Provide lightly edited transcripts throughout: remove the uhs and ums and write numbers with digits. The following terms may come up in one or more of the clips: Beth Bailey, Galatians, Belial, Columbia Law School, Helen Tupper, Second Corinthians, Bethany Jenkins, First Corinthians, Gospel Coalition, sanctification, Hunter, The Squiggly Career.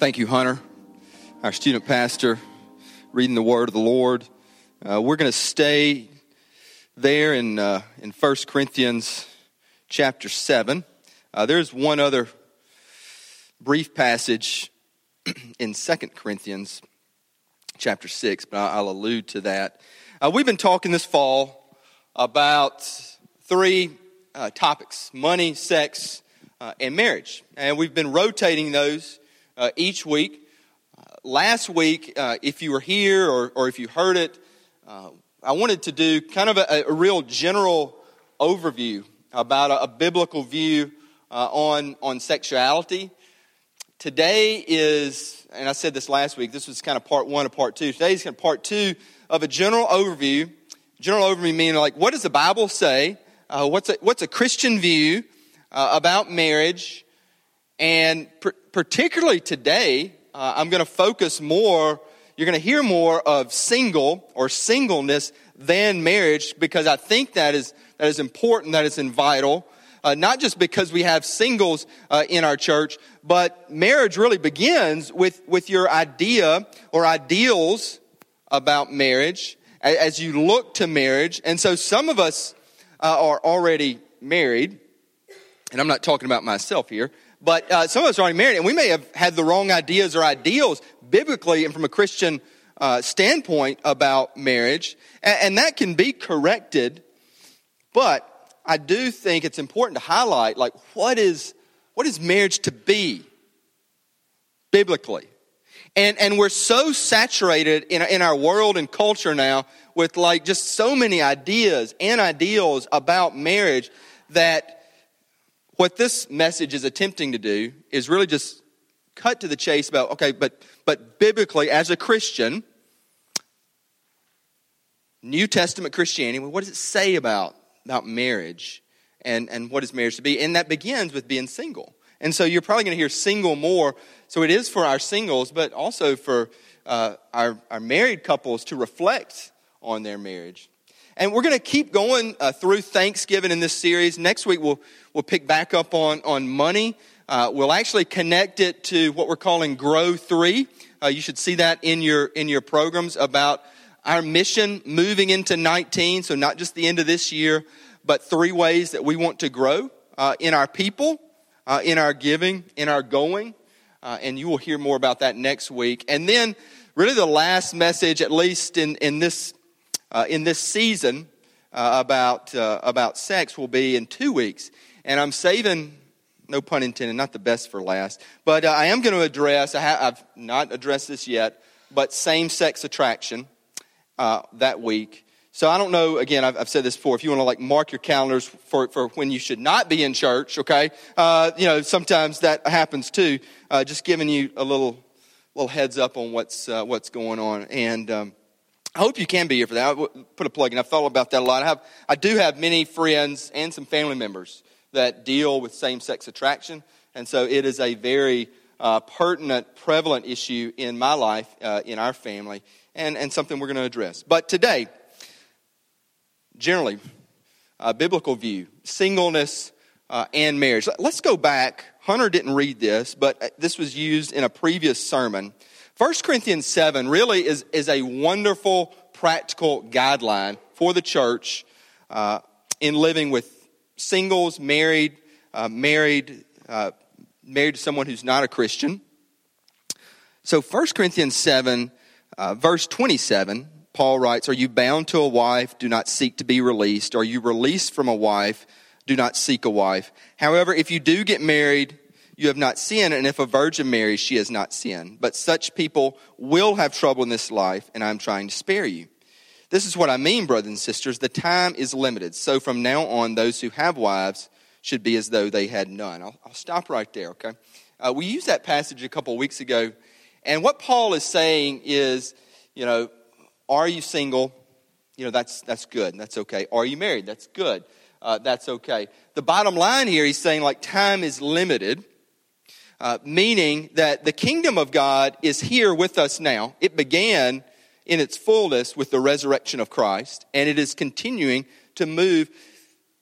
Thank you, Hunter, our student pastor, reading the word of the Lord. We're going to stay there in First Corinthians chapter 7. There's one other brief passage in Second Corinthians chapter 6, but I'll allude to that. We've been talking this fall about three topics: money, sex, and marriage. And we've been rotating those each week. Last week, if you were here or if you heard it, I wanted to do kind of a real general overview about a biblical view on sexuality. Today is, and I said this last week, this was kind of part one of part two. Today's kind of part two of a general overview. General overview meaning, like, what does the Bible say? What's a Christian view about marriage? And particularly today, I'm going to focus more, you're going to hear more of single or singleness than marriage, because I think that is important, that is vital, not just because we have singles in our church, but marriage really begins with your idea or ideals about marriage as you look to marriage. And so some of us are already married, and I'm not talking about myself here, but some of us are already married, and we may have had the wrong ideas or ideals biblically and from a Christian standpoint about marriage, and that can be corrected. But I do think it's important to highlight, like, what is marriage to be biblically? And we're so saturated in our world and culture now with, like, just so many ideas and ideals about marriage that what this message is attempting to do is really just cut to the chase about, okay, but biblically, as a Christian, New Testament Christianity, what does it say about marriage and what is marriage to be? And that begins with being single. And so you're probably going to hear single more. So it is for our singles, but also for our married couples to reflect on their marriage. And we're going to keep going through Thanksgiving in this series. Next week, we'll pick back up on money. We'll actually connect it to what we're calling Grow 3. You should see that in your programs about our mission moving into 19. So not just the end of this year, but 3 ways that we want to grow in our people, in our giving, in our going. And you will hear more about that next week. And then really the last message, at least in this season about sex, will be in 2 weeks. And I'm saving, no pun intended, not the best for last. But I am going to address, I've not addressed this yet, but same-sex attraction that week. So I don't know, again, I've said this before, if you want to, like, mark your calendars for when you should not be in church, okay? Sometimes that happens too. Just giving you a little heads up on what's going on. And I hope you can be here for that. I'll put a plug in. I've thought about that a lot. I do have many friends and some family members that deal with same-sex attraction, and so it is a very pertinent, prevalent issue in my life, in our family, and something we're going to address. But today, generally, a biblical view, singleness and marriage. Let's go back. Hunter didn't read this, but this was used in a previous sermon. 1 Corinthians 7 really is a wonderful practical guideline for the church in living with singles, married to someone who's not a Christian. So 1 Corinthians 7, verse 27, Paul writes, "Are you bound to a wife? Do not seek to be released. Are you released from a wife? Do not seek a wife. However, if you do get married, you have not sinned, and if a virgin marries, she has not sinned. But such people will have trouble in this life, and I'm trying to spare you. This is what I mean, brothers and sisters. The time is limited. So from now on, those who have wives should be as though they had none." I'll stop right there, okay? We used that passage a couple of weeks ago, and what Paul is saying is, you know, are you single? You know, that's good, and that's okay. Are you married? That's good. That's okay. The bottom line here, he's saying, like, time is limited. Meaning that the kingdom of God is here with us now. It began in its fullness with the resurrection of Christ, and it is continuing to move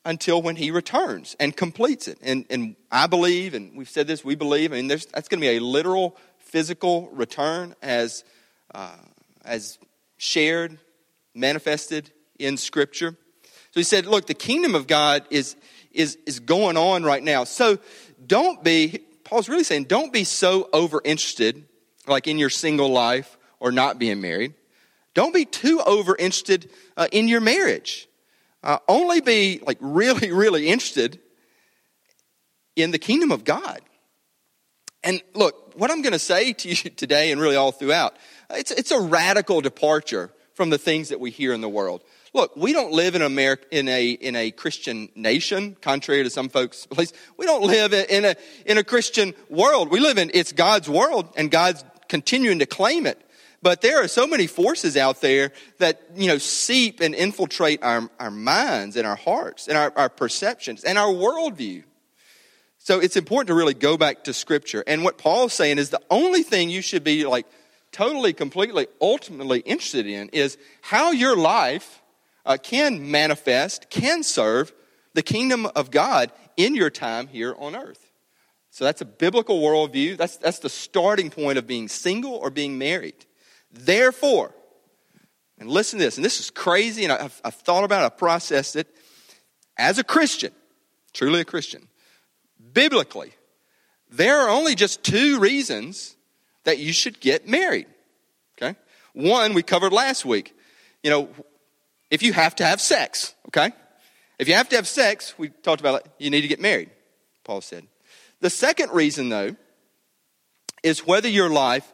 until when he returns and completes it. And I believe, and we've said this, we believe, and that's going to be a literal physical return as shared, manifested in Scripture. So he said, look, the kingdom of God is going on right now. So don't be, Paul's really saying, don't be so over-interested, like in your single life or not being married. Don't be too over-interested in your marriage. Only be like really, really interested in the kingdom of God. And look, what I'm going to say to you today and really all throughout, it's a radical departure from the things that we hear in the world. Look, we don't live in America, in a Christian nation, contrary to some folks' beliefs. We don't live in a Christian world. We live in, it's God's world, and God's continuing to claim it. But there are so many forces out there that, you know, seep and infiltrate our minds and our hearts and our perceptions and our worldview. So it's important to really go back to Scripture. And what Paul's saying is the only thing you should be like totally, completely, ultimately interested in is how your life can manifest, can serve the kingdom of God in your time here on earth. So that's a biblical worldview. That's the starting point of being single or being married. Therefore, and listen to this, and this is crazy, and I've thought about it, I've processed it. As a Christian, truly a Christian, biblically, there are only just two reasons that you should get married, okay? One, we covered last week, you know, if you have to have sex, okay? If you have to have sex, we talked about it, you need to get married, Paul said. The second reason, though, is whether your life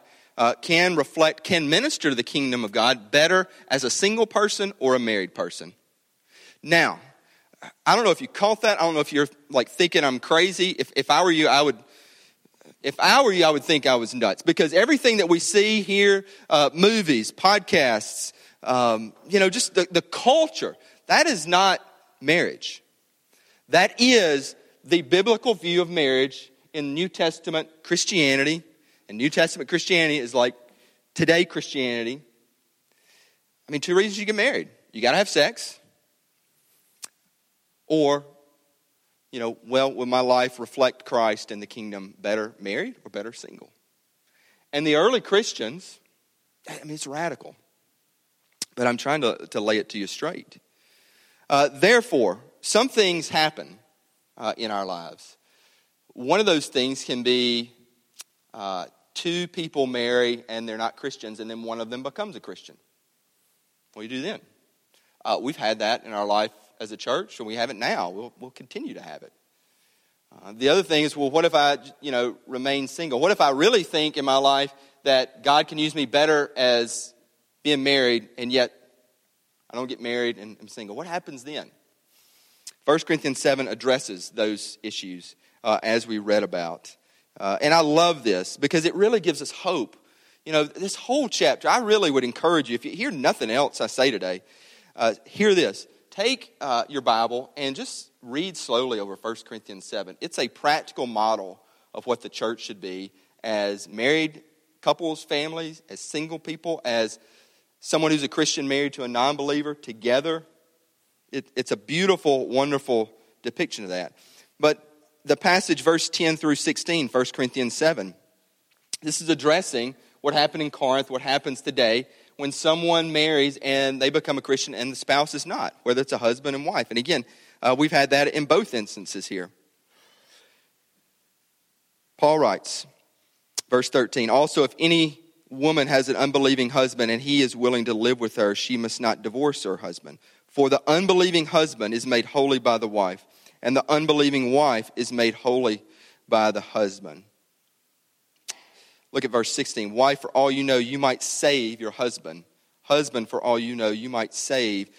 can reflect, can minister to the kingdom of God better as a single person or a married person. Now, I don't know if you caught that. I don't know if you're like thinking I'm crazy. If I were you, I would think I was nuts, because everything that we see here, movies, podcasts, you know, just the culture, that is not marriage. That is the biblical view of marriage in New Testament Christianity. And New Testament Christianity is like today Christianity. I mean, two reasons you get married. You got to have sex. Or, you know, well, will my life reflect Christ and the kingdom better married or better single? And the early Christians, I mean, it's radical. But I'm trying to lay it to you straight. Therefore, some things happen in our lives. One of those things can be two people marry and they're not Christians, and then one of them becomes a Christian. What do you do then? We've had that in our life as a church, and we have it now. We'll continue to have it. The other thing is, well, what if I, you know, remain single? What if I really think in my life that God can use me better as being married, and yet I don't get married and I'm single? What happens then? First Corinthians 7 addresses those issues as we read about. And I love this because it really gives us hope. You know, this whole chapter, I really would encourage you, if you hear nothing else I say today, hear this. Take your Bible and just read slowly over 1 Corinthians 7. It's a practical model of what the church should be as married couples, families, as single people, as someone who's a Christian married to a non-believer together. It's a beautiful, wonderful depiction of that. But the passage, verse 10 through 16, 1 Corinthians 7. This is addressing what happened in Corinth, what happens today when someone marries and they become a Christian and the spouse is not, whether it's a husband and wife. And again, we've had that in both instances here. Paul writes, verse 13, "Also, if any woman has an unbelieving husband and he is willing to live with her, she must not divorce her husband. For the unbelieving husband is made holy by the wife, and the unbelieving wife is made holy by the husband." Look at verse 16. "Wife, for all you know, you might save your husband. Husband, for all you know, you might save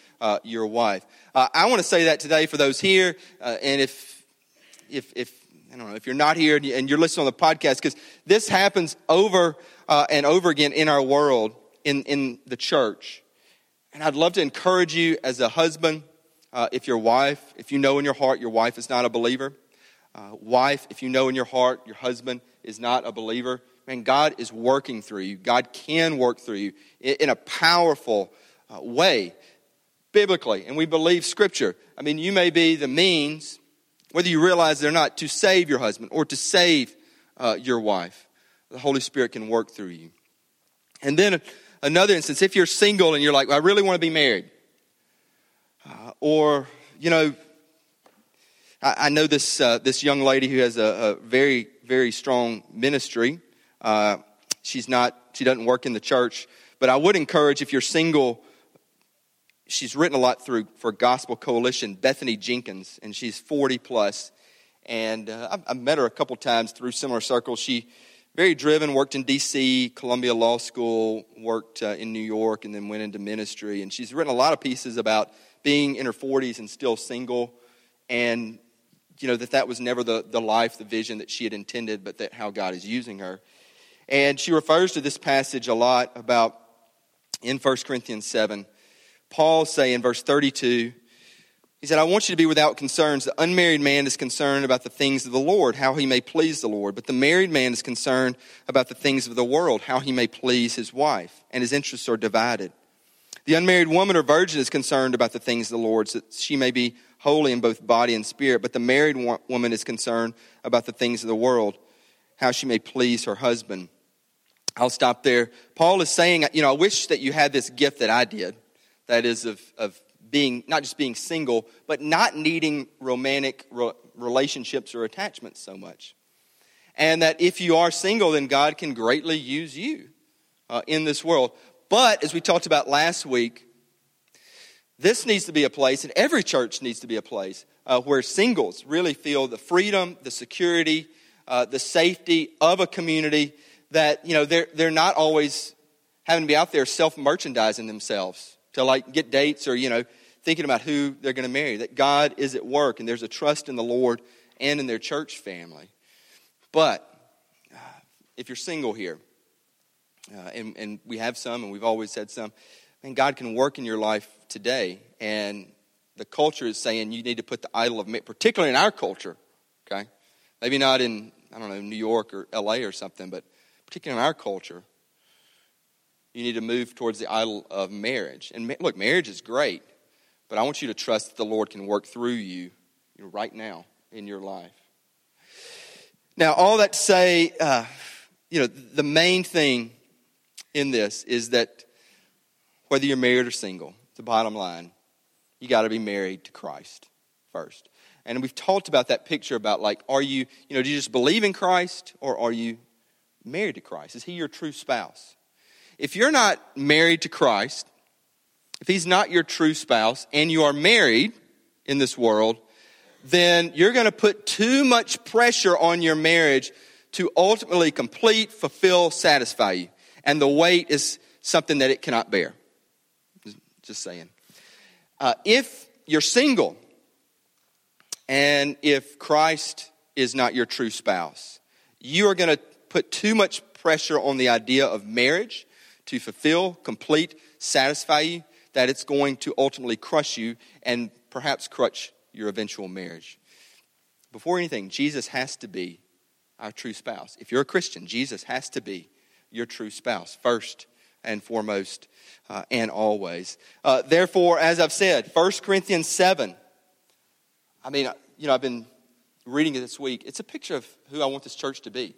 your wife." I want to say that today for those here, and if I don't know, if you're not here and you're listening on the podcast, because this happens over and over again in our world, in the church. And I'd love to encourage you as a husband. If your wife, if you know in your heart your wife is not a believer, wife, if you know in your heart your husband is not a believer, man, God is working through you. God can work through you in a powerful way, biblically, and we believe Scripture. I mean, you may be the means, whether you realize it or not, to save your husband or to save your wife. the Holy Spirit can work through you. And then another instance, if you're single and you're like, I really want to be married. Or, you know, I know this young lady who has a very, very strong ministry. She doesn't work in the church. But I would encourage, if you're single, she's written a lot for Gospel Coalition, Bethany Jenkins, and she's 40 plus. And I've met her a couple times through similar circles. She very driven, worked in D.C., Columbia Law School, worked in New York, and then went into ministry. And she's written a lot of pieces about being in her 40s and still single, and you know that was never the life, the vision that she had intended, but that how God is using her. And she refers to this passage a lot about in First Corinthians 7. Paul say in verse 32, he said, I want you to be without concerns. The unmarried man is concerned about the things of the Lord, how he may please the Lord. But the married man is concerned about the things of the world, how he may please his wife. And his interests are divided. The unmarried woman or virgin is concerned about the things of the Lord, so that she may be holy in both body and spirit. But the married woman is concerned about the things of the world, how she may please her husband. I'll stop there. Paul is saying, you know, I wish that you had this gift that I did, that is of being, not just being single, but not needing romantic relationships or attachments so much. And that if you are single, then God can greatly use you in this world. But as we talked about last week, this needs to be a place, and every church needs to be a place where singles really feel the freedom, the security, the safety of a community, that you know they're not always having to be out there self-merchandising themselves to like get dates or you know thinking about who they're going to marry. That God is at work, and there's a trust in the Lord and in their church family. But if you're single here, and we have some, and we've always had some, and God can work in your life today. And the culture is saying you need to put the idol of marriage, particularly in our culture. Okay, maybe not in New York or L.A. or something, but particularly in our culture, you need to move towards the idol of marriage. And look, marriage is great, but I want you to trust that the Lord can work through you, you know, right now in your life. Now, all that to say, the main thing in this is that whether you're married or single, the bottom line, you got to be married to Christ first. And we've talked about that picture about like, are you, do you just believe in Christ or are you married to Christ? Is he your true spouse? If you're not married to Christ, if he's not your true spouse and you are married in this world, then you're going to put too much pressure on your marriage to ultimately complete, fulfill, satisfy you. And the weight is something that it cannot bear. Just saying. If you're single and if Christ is not your true spouse, you are going to put too much pressure on the idea of marriage to fulfill, complete, satisfy you, that it's going to ultimately crush you and perhaps crush your eventual marriage. Before anything, Jesus has to be our true spouse. If you're a Christian, Jesus has to be your true spouse first and foremost and always. Therefore, as I've said, 1 Corinthians 7, I've been reading it this week. It's a picture of who I want this church to be,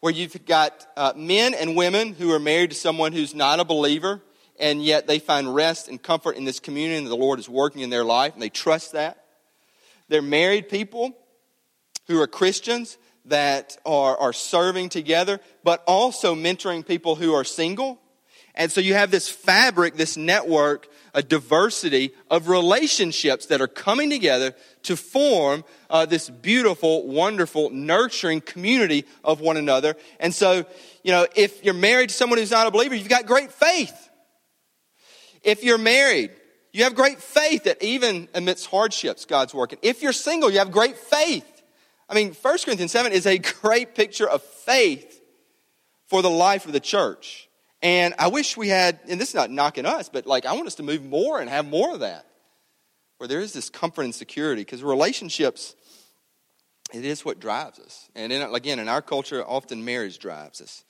where you've got men and women who are married to someone who's not a believer, and yet they find rest and comfort in this community, and the Lord is working in their life, and they trust that. They're married people who are Christians that are serving together, but also mentoring people who are single. And so you have this fabric, this network, a diversity of relationships that are coming together to form this beautiful, wonderful, nurturing community of one another. And so, if you're married to someone who's not a believer, you've got great faith. If you're married, you have great faith that even amidst hardships, God's working. If you're single, you have great faith. 1 Corinthians 7 is a great picture of faith for the life of the church. And I wish we had, and this is not knocking us, but I want us to move more and have more of that, where there is this comfort and security, because relationships, it is what drives us. And in our culture, often marriage drives us.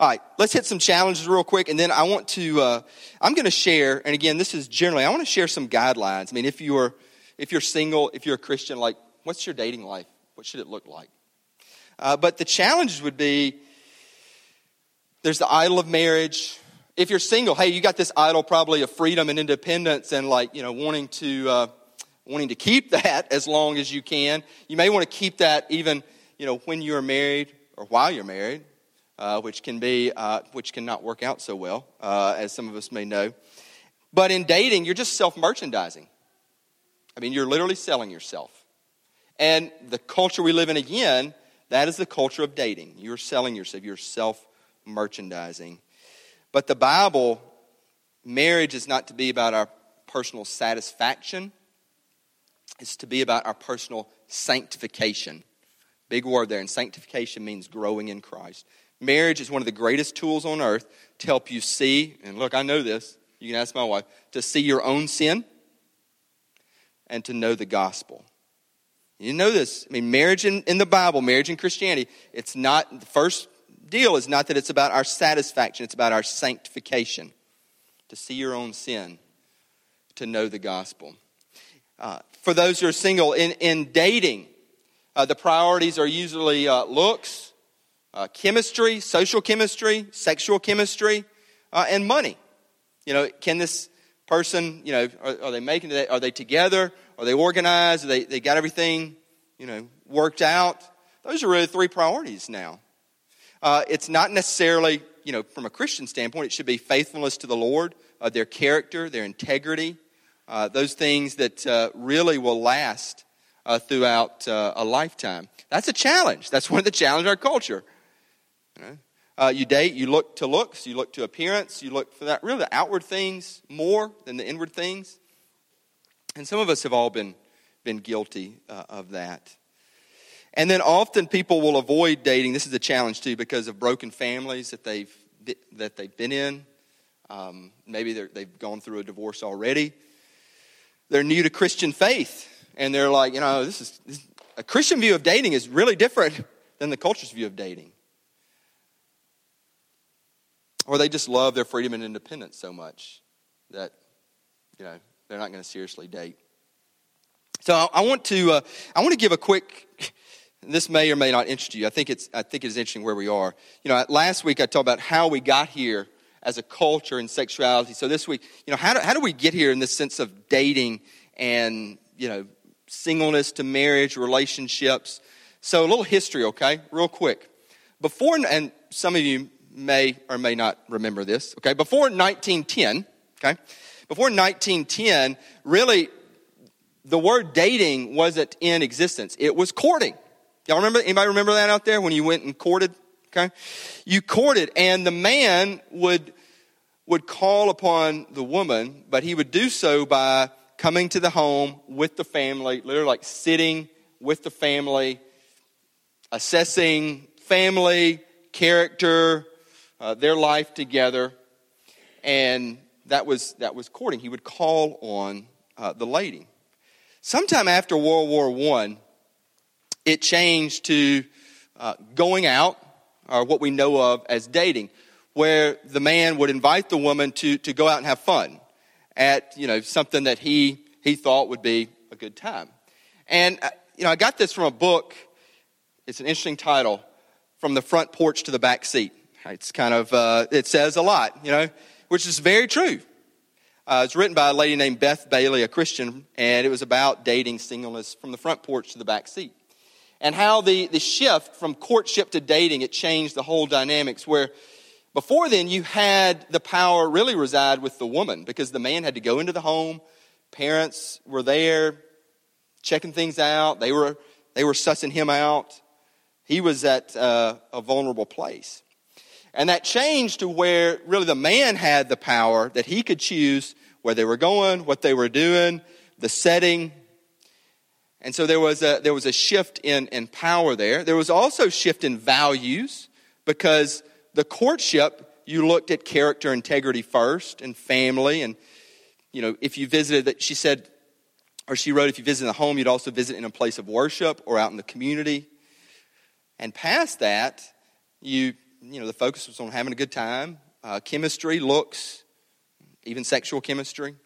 All right, let's hit some challenges real quick, and then I want to, I'm going to share, and again, this is generally, I want to share some guidelines. If you're single, if you're a Christian, what's your dating life? What should it look like? But the challenges would be, There's the idol of marriage. If you're single, hey, you got this idol probably of freedom and independence and wanting to keep that as long as you can. You may want to keep that even, when you're married or while you're married, which cannot work out so well, as some of us may know. But in dating, you're just self-merchandising. You're literally selling yourself. And the culture we live in, again, that is the culture of dating. You're selling yourself. You're self-merchandising. But the Bible, marriage is not to be about our personal satisfaction. It's to be about our personal sanctification. Big word there. And sanctification means growing in Christ. Marriage is one of the greatest tools on earth to help you see, and look, I know this, you can ask my wife, to see your own sin and to know the gospel. You know this. Marriage in the Bible, marriage in Christianity, it's not, the first deal is not that it's about our satisfaction, it's about our sanctification. To see your own sin, to know the gospel. For those who are single, in dating, the priorities are usually looks, chemistry, social chemistry, sexual chemistry, and money. Can this person, are they making it? Are they together? Are they organized? Are they got everything, worked out? Those are really three priorities now. It's not necessarily, from a Christian standpoint, it should be faithfulness to the Lord, their character, their integrity, those things that really will last throughout a lifetime. That's a challenge. That's one of the challenges of our culture. You date, you look to looks, you look to appearance, you look for that, really the outward things more than the inward things. And some of us have all been guilty of that. And then often people will avoid dating. This is a challenge too because of broken families that they've been in. Maybe they've gone through a divorce already. They're new to Christian faith. And they're like, this is a Christian view of dating is really different than the culture's view of dating. Or they just love their freedom and independence so much that, they're not going to seriously date. So I want to give a quick, this may or may not interest you. I think it's interesting where we are. Last week I talked about how we got here as a culture and sexuality. So this week, how do we get here in this sense of dating and, singleness to marriage, relationships. So a little history, okay, real quick. Before, and some of you may or may not remember this, okay, before 1910, really the word dating wasn't in existence. It was courting. Y'all remember, anybody remember that out there when you went and courted, okay? You courted and the man would call upon the woman, but he would do so by coming to the home with the family, literally like sitting with the family, assessing family, character, their life together, and that was courting. He would call on the lady. Sometime after World War I, it changed to going out, or what we know of as dating, where the man would invite the woman to go out and have fun at, something that he thought would be a good time. And, I got this from a book. It's an interesting title, From the Front Porch to the Back Seat. It's kind of, it says a lot, which is very true. It's written by a lady named Beth Bailey, a Christian, and it was about dating singleness from the front porch to the back seat. And how the shift from courtship to dating, it changed the whole dynamics where before then, you had the power really reside with the woman because the man had to go into the home. Parents were there checking things out. They were sussing him out. He was at a vulnerable place. And that changed to where really the man had the power that he could choose where they were going, what they were doing, the setting. And so there was a shift in power there. There was also a shift in values because the courtship, you looked at character, integrity first, and family. And, if you visited, that she said, or she wrote, if you visit in the home, you'd also visit in a place of worship or out in the community. And past that, the focus was on having a good time, chemistry, looks, even sexual chemistry.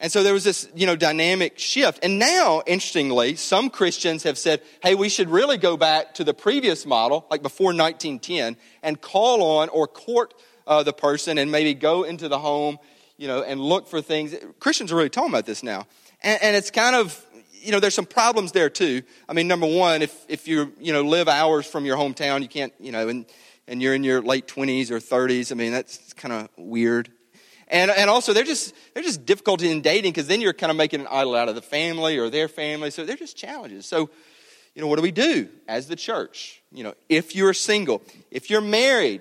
And so there was this, dynamic shift. And now, interestingly, some Christians have said, hey, we should really go back to the previous model, like before 1910, and call on or court the person and maybe go into the home, and look for things. Christians are really talking about this now. And it's kind of, there's some problems there too. I mean, number one, if you, live hours from your hometown, you can't, and you're in your late 20s or 30s, I mean, that's kind of weird. And also, they're just difficulty in dating because then you're kind of making an idol out of the family or their family. So they're just challenges. So, what do we do as the church? If you're single, if you're married,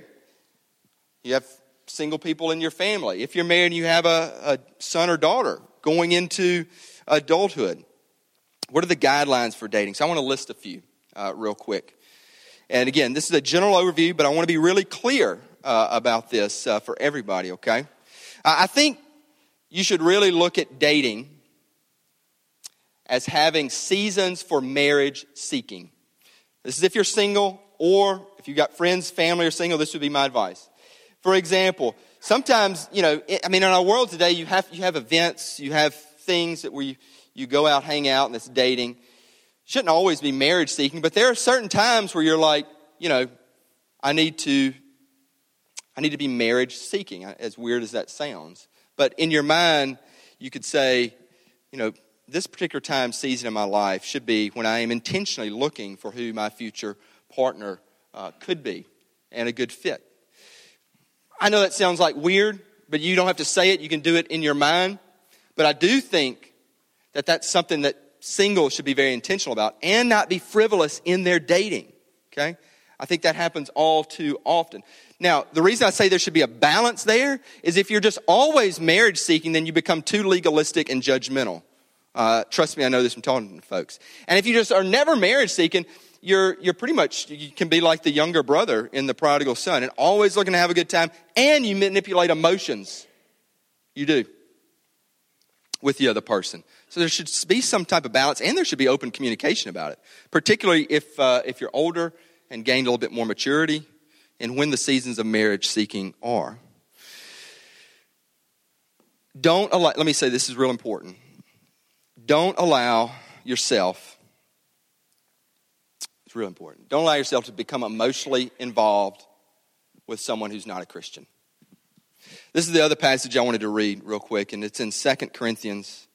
you have single people in your family. If you're married and you have a son or daughter going into adulthood, what are the guidelines for dating? So I want to list a few real quick. And again, this is a general overview, but I want to be really clear about this for everybody, okay? I think you should really look at dating as having seasons for marriage seeking. This is if you're single, or if you've got friends, family, or single, this would be my advice. For example, sometimes, in our world today, you have events, you have things that where you go out, hang out, and it's dating. Shouldn't always be marriage seeking, but there are certain times where you're like, I need to be marriage seeking, as weird as that sounds. But in your mind, you could say, this particular time season in my life should be when I am intentionally looking for who my future partner could be and a good fit. I know that sounds like weird, but you don't have to say it. You can do it in your mind. But I do think that that's something that singles should be very intentional about and not be frivolous in their dating, okay? I think that happens all too often. Now, the reason I say there should be a balance there is if you're just always marriage-seeking, then you become too legalistic and judgmental. Trust me, I know this from talking to folks. And if you just are never marriage-seeking, you're pretty much, you can be like the younger brother in the prodigal son and always looking to have a good time, and you manipulate emotions. You do. With the other person. So there should be some type of balance, and there should be open communication about it, particularly if you're older and gained a little bit more maturity, and when the seasons of marriage seeking are. Let me say this is real important. Don't allow yourself, it's real important, don't allow yourself to become emotionally involved with someone who's not a Christian. This is the other passage I wanted to read real quick, and it's in 2 Corinthians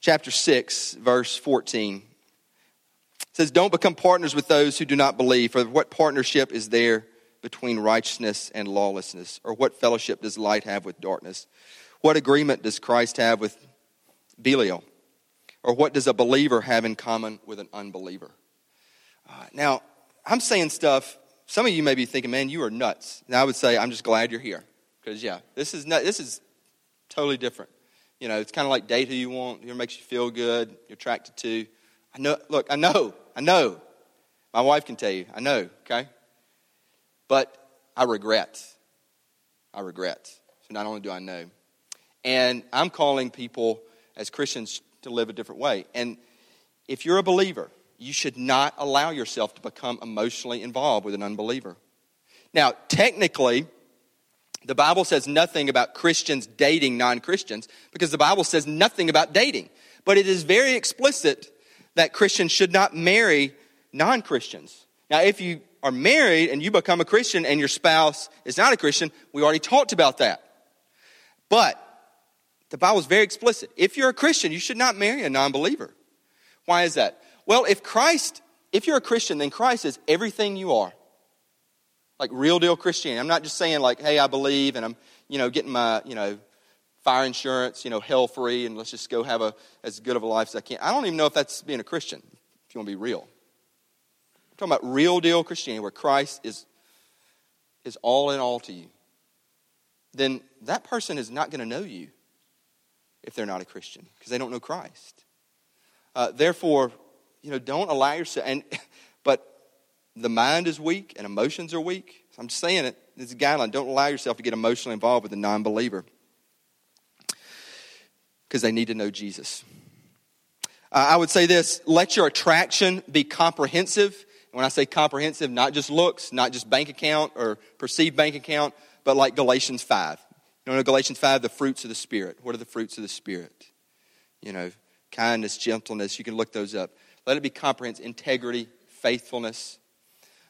chapter 6, verse 14. It says, don't become partners with those who do not believe, for what partnership is there between righteousness and lawlessness? Or what fellowship does light have with darkness? What agreement does Christ have with Belial? Or what does a believer have in common with an unbeliever? Now, I'm saying stuff, some of you may be thinking, man, you are nuts. And I would say, I'm just glad you're here. Because, this is totally different. It's kind of like date who you want, who makes you feel good, you're attracted to. I know. Look, I know. My wife can tell you. I know, okay? But I regret. So not only do I know. And I'm calling people as Christians to live a different way. And if you're a believer, you should not allow yourself to become emotionally involved with an unbeliever. Now, technically, the Bible says nothing about Christians dating non-Christians because the Bible says nothing about dating. But it is very explicit that Christians should not marry non-Christians. Now, if you are married and you become a Christian and your spouse is not a Christian, we already talked about that. But the Bible is very explicit. If you're a Christian, you should not marry a non-believer. Why is that? Well, if you're a Christian, then Christ is everything you are. Like real deal Christianity. I'm not just saying like, hey, I believe and I'm, getting my, fire insurance, hell free, and let's just go have as good of a life as I can. I don't even know if that's being a Christian, if you want to be real. I'm talking about real deal Christianity, where Christ is all in all to you. Then that person is not going to know you if they're not a Christian, because they don't know Christ. Therefore, don't allow yourself, but the mind is weak and emotions are weak. So I'm just saying it, this is a guideline, don't allow yourself to get emotionally involved with a non-believer. Because they need to know Jesus. I would say this, let your attraction be comprehensive. When I say comprehensive, not just looks, not just bank account or perceived bank account, but like Galatians 5. You know, in Galatians 5, the fruits of the Spirit. What are the fruits of the Spirit? You know, kindness, gentleness. You can look those up. Let it be comprehensive. Integrity, faithfulness.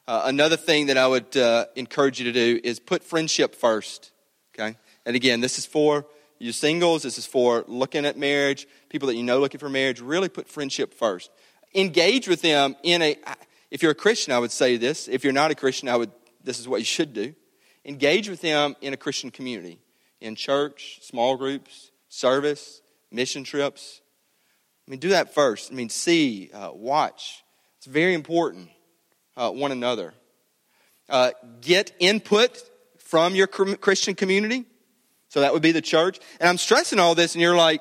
Another thing that I would encourage you to do is put friendship first, okay? And again, this is for you singles. This is for looking at marriage, people that you know looking for marriage. Really put friendship first. Engage with them in a, if you're a Christian, I would say this. If you're not a Christian, this is what you should do. Engage with them in a Christian community, in church, small groups, service, mission trips. I mean, do that first. I mean, see, watch. It's very important. One another. Get input from your Christian community. So that would be the church. And I'm stressing all this, and you're like,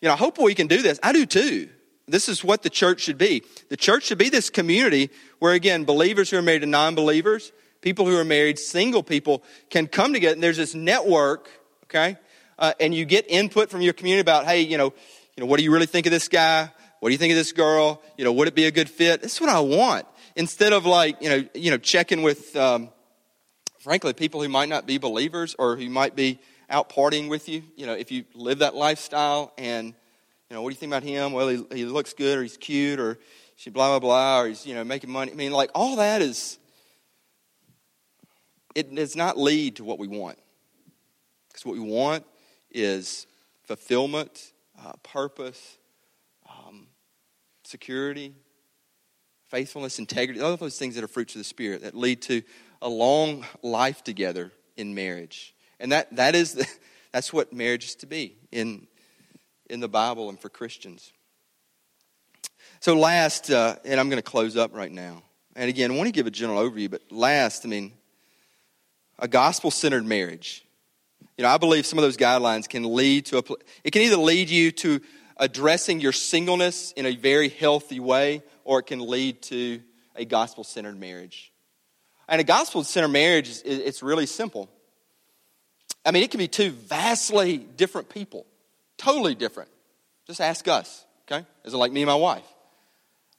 you know, I hope we can do this. I do too. This is what the church should be. The church should be this community where, again, believers who are married to non-believers, people who are married, single people, can come together. And there's this network, okay? And you get input from your community about, hey, you know, what do you really think of this guy? What do you think of this girl? You know, would it be a good fit? That's what I want. Instead of like, you know, checking with, frankly, people who might not be believers or who might be out partying with you. You know, if you live that lifestyle and, you know, what do you think about him? Well, he looks good, or he's cute, or she blah, blah, blah, or he's, you know, making money. I mean, like, all that is, it does not lead to what we want. Because what we want is fulfillment, purpose, security, faithfulness, integrity, all of those things that are fruits of the Spirit that lead to a long life together in marriage. And that's what marriage is to be in the Bible and for Christians. So last, and I'm going to close up right now. And again, I want to give a general overview, but last, I mean, a gospel-centered marriage. You know, I believe some of those guidelines can lead to it can either lead you to addressing your singleness in a very healthy way, or it can lead to a gospel-centered marriage. And a gospel-centered marriage, it's really simple. I mean, it can be two vastly different people, totally different. Just ask us, okay? Is it like me and my wife?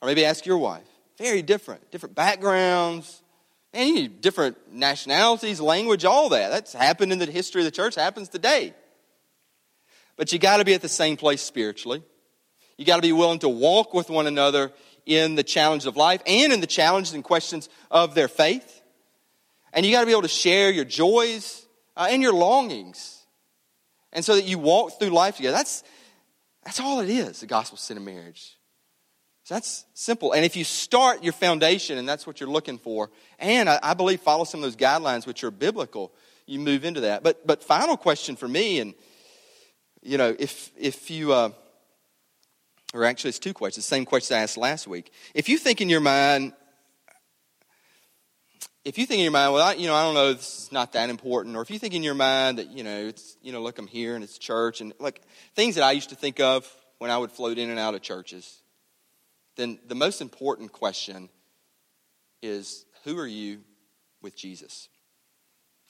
Or maybe ask your wife. Very different backgrounds, and you need different nationalities, language, all that. That's happened in the history of the church, happens today. But you got to be at the same place spiritually. You got to be willing to walk with one another in the challenges of life and in the challenges and questions of their faith. And you got to be able to share your joys and your longings, and so that you walk through life together. That's all it is, a gospel-centered marriage. So that's simple. And if you start your foundation, and that's what you're looking for, and I believe follow some of those guidelines which are biblical, you move into that. But final question for me, and you know, if you, or actually it's two questions, the same question I asked last week. If you think in your mind, well, you know, I don't know, this is not that important. Or if you think in your mind that, you know, it's, you know, look, I'm here and it's church. And like things that I used to think of when I would float in and out of churches. Then the most important question is, who are you with Jesus?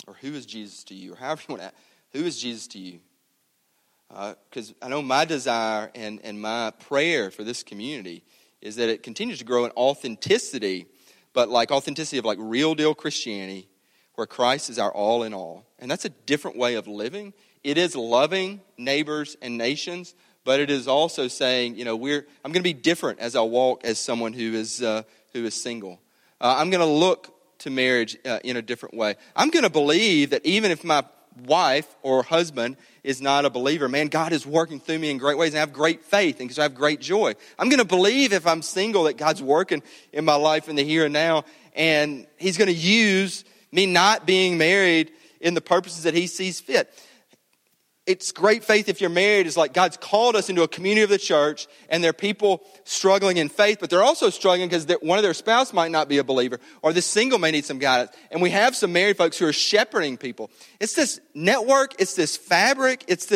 Or who is Jesus to you? Or however you want to ask, who is Jesus to you? Because I know my desire and my prayer for this community is that it continues to grow in authenticity, but like authenticity of like real deal Christianity, where Christ is our all in all. And that's a different way of living. It is loving neighbors and nations, but it is also saying, you know, I'm going to be different as I walk as someone who is single. I'm going to look to marriage in a different way. I'm going to believe that even if my wife or husband is not a believer, man, God is working through me in great ways, and I have great faith, and because I have great joy. I'm going to believe if I'm single that God's working in my life in the here and now, and he's going to use me not being married in the purposes that he sees fit. It's great faith if you're married. It's like God's called us into a community of the church, and there are people struggling in faith, but they're also struggling because one of their spouse might not be a believer, or the single may need some guidance. And we have some married folks who are shepherding people. It's this network. It's this fabric. It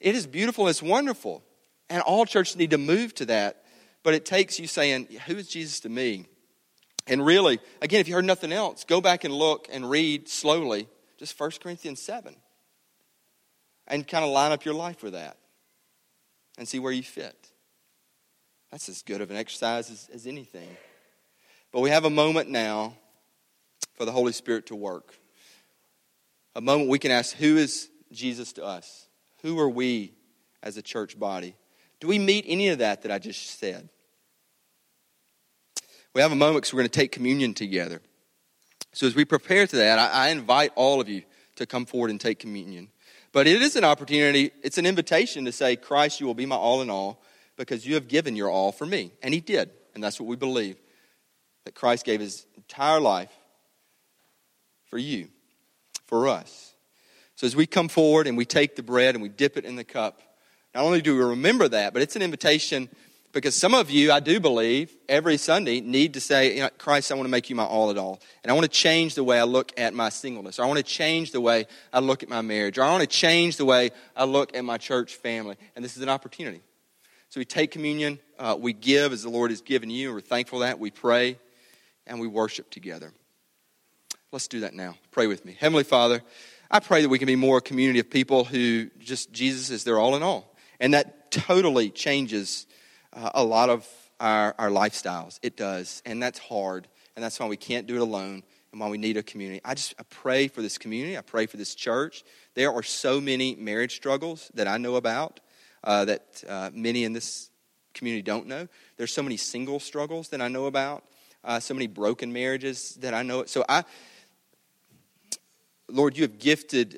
is beautiful. And it's wonderful. And all churches need to move to that. But it takes you saying, who is Jesus to me? And really, again, if you heard nothing else, go back and look and read slowly just First Corinthians 7. And kind of line up your life with that and see where you fit. That's as good of an exercise as anything. But we have a moment now for the Holy Spirit to work. A moment we can ask, who is Jesus to us? Who are we as a church body? Do we meet any of that I just said? We have a moment because we're going to take communion together. So as we prepare to that, I invite all of you to come forward and take communion. But it is an opportunity, it's an invitation to say, Christ, you will be my all in all because you have given your all for me. And he did, and that's what we believe, that Christ gave his entire life for you, for us. So as we come forward and we take the bread and we dip it in the cup, not only do we remember that, but it's an invitation because some of you, I do believe, every Sunday need to say, you know, Christ, I want to make you my all in all. And I want to change the way I look at my singleness. Or I want to change the way I look at my marriage. Or I want to change the way I look at my church family. And this is an opportunity. So we take communion, we give as the Lord has given you. We're thankful that we pray and we worship together. Let's do that now. Pray with me. Heavenly Father, I pray that we can be more a community of people who just Jesus is their all in all. And that totally changes a lot of our lifestyles. It does. And that's hard. And that's why we can't do it alone and why we need a community. I pray for this community. I pray for this church. There are so many marriage struggles that I know about that many in this community don't know. There's so many single struggles that I know about. So many broken marriages that I know. So Lord, you have gifted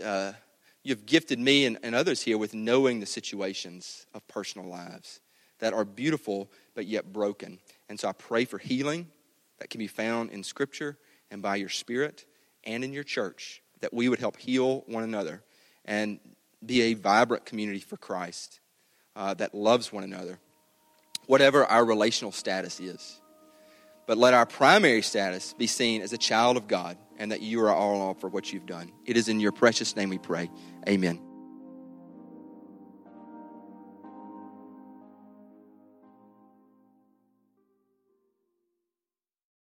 me and others here with knowing the situations of personal lives that are beautiful but yet broken. And so I pray for healing that can be found in Scripture and by your Spirit and in your church, that we would help heal one another and be a vibrant community for Christ that loves one another, whatever our relational status is. But let our primary status be seen as a child of God and that you are all for what you've done. It is in your precious name we pray. Amen.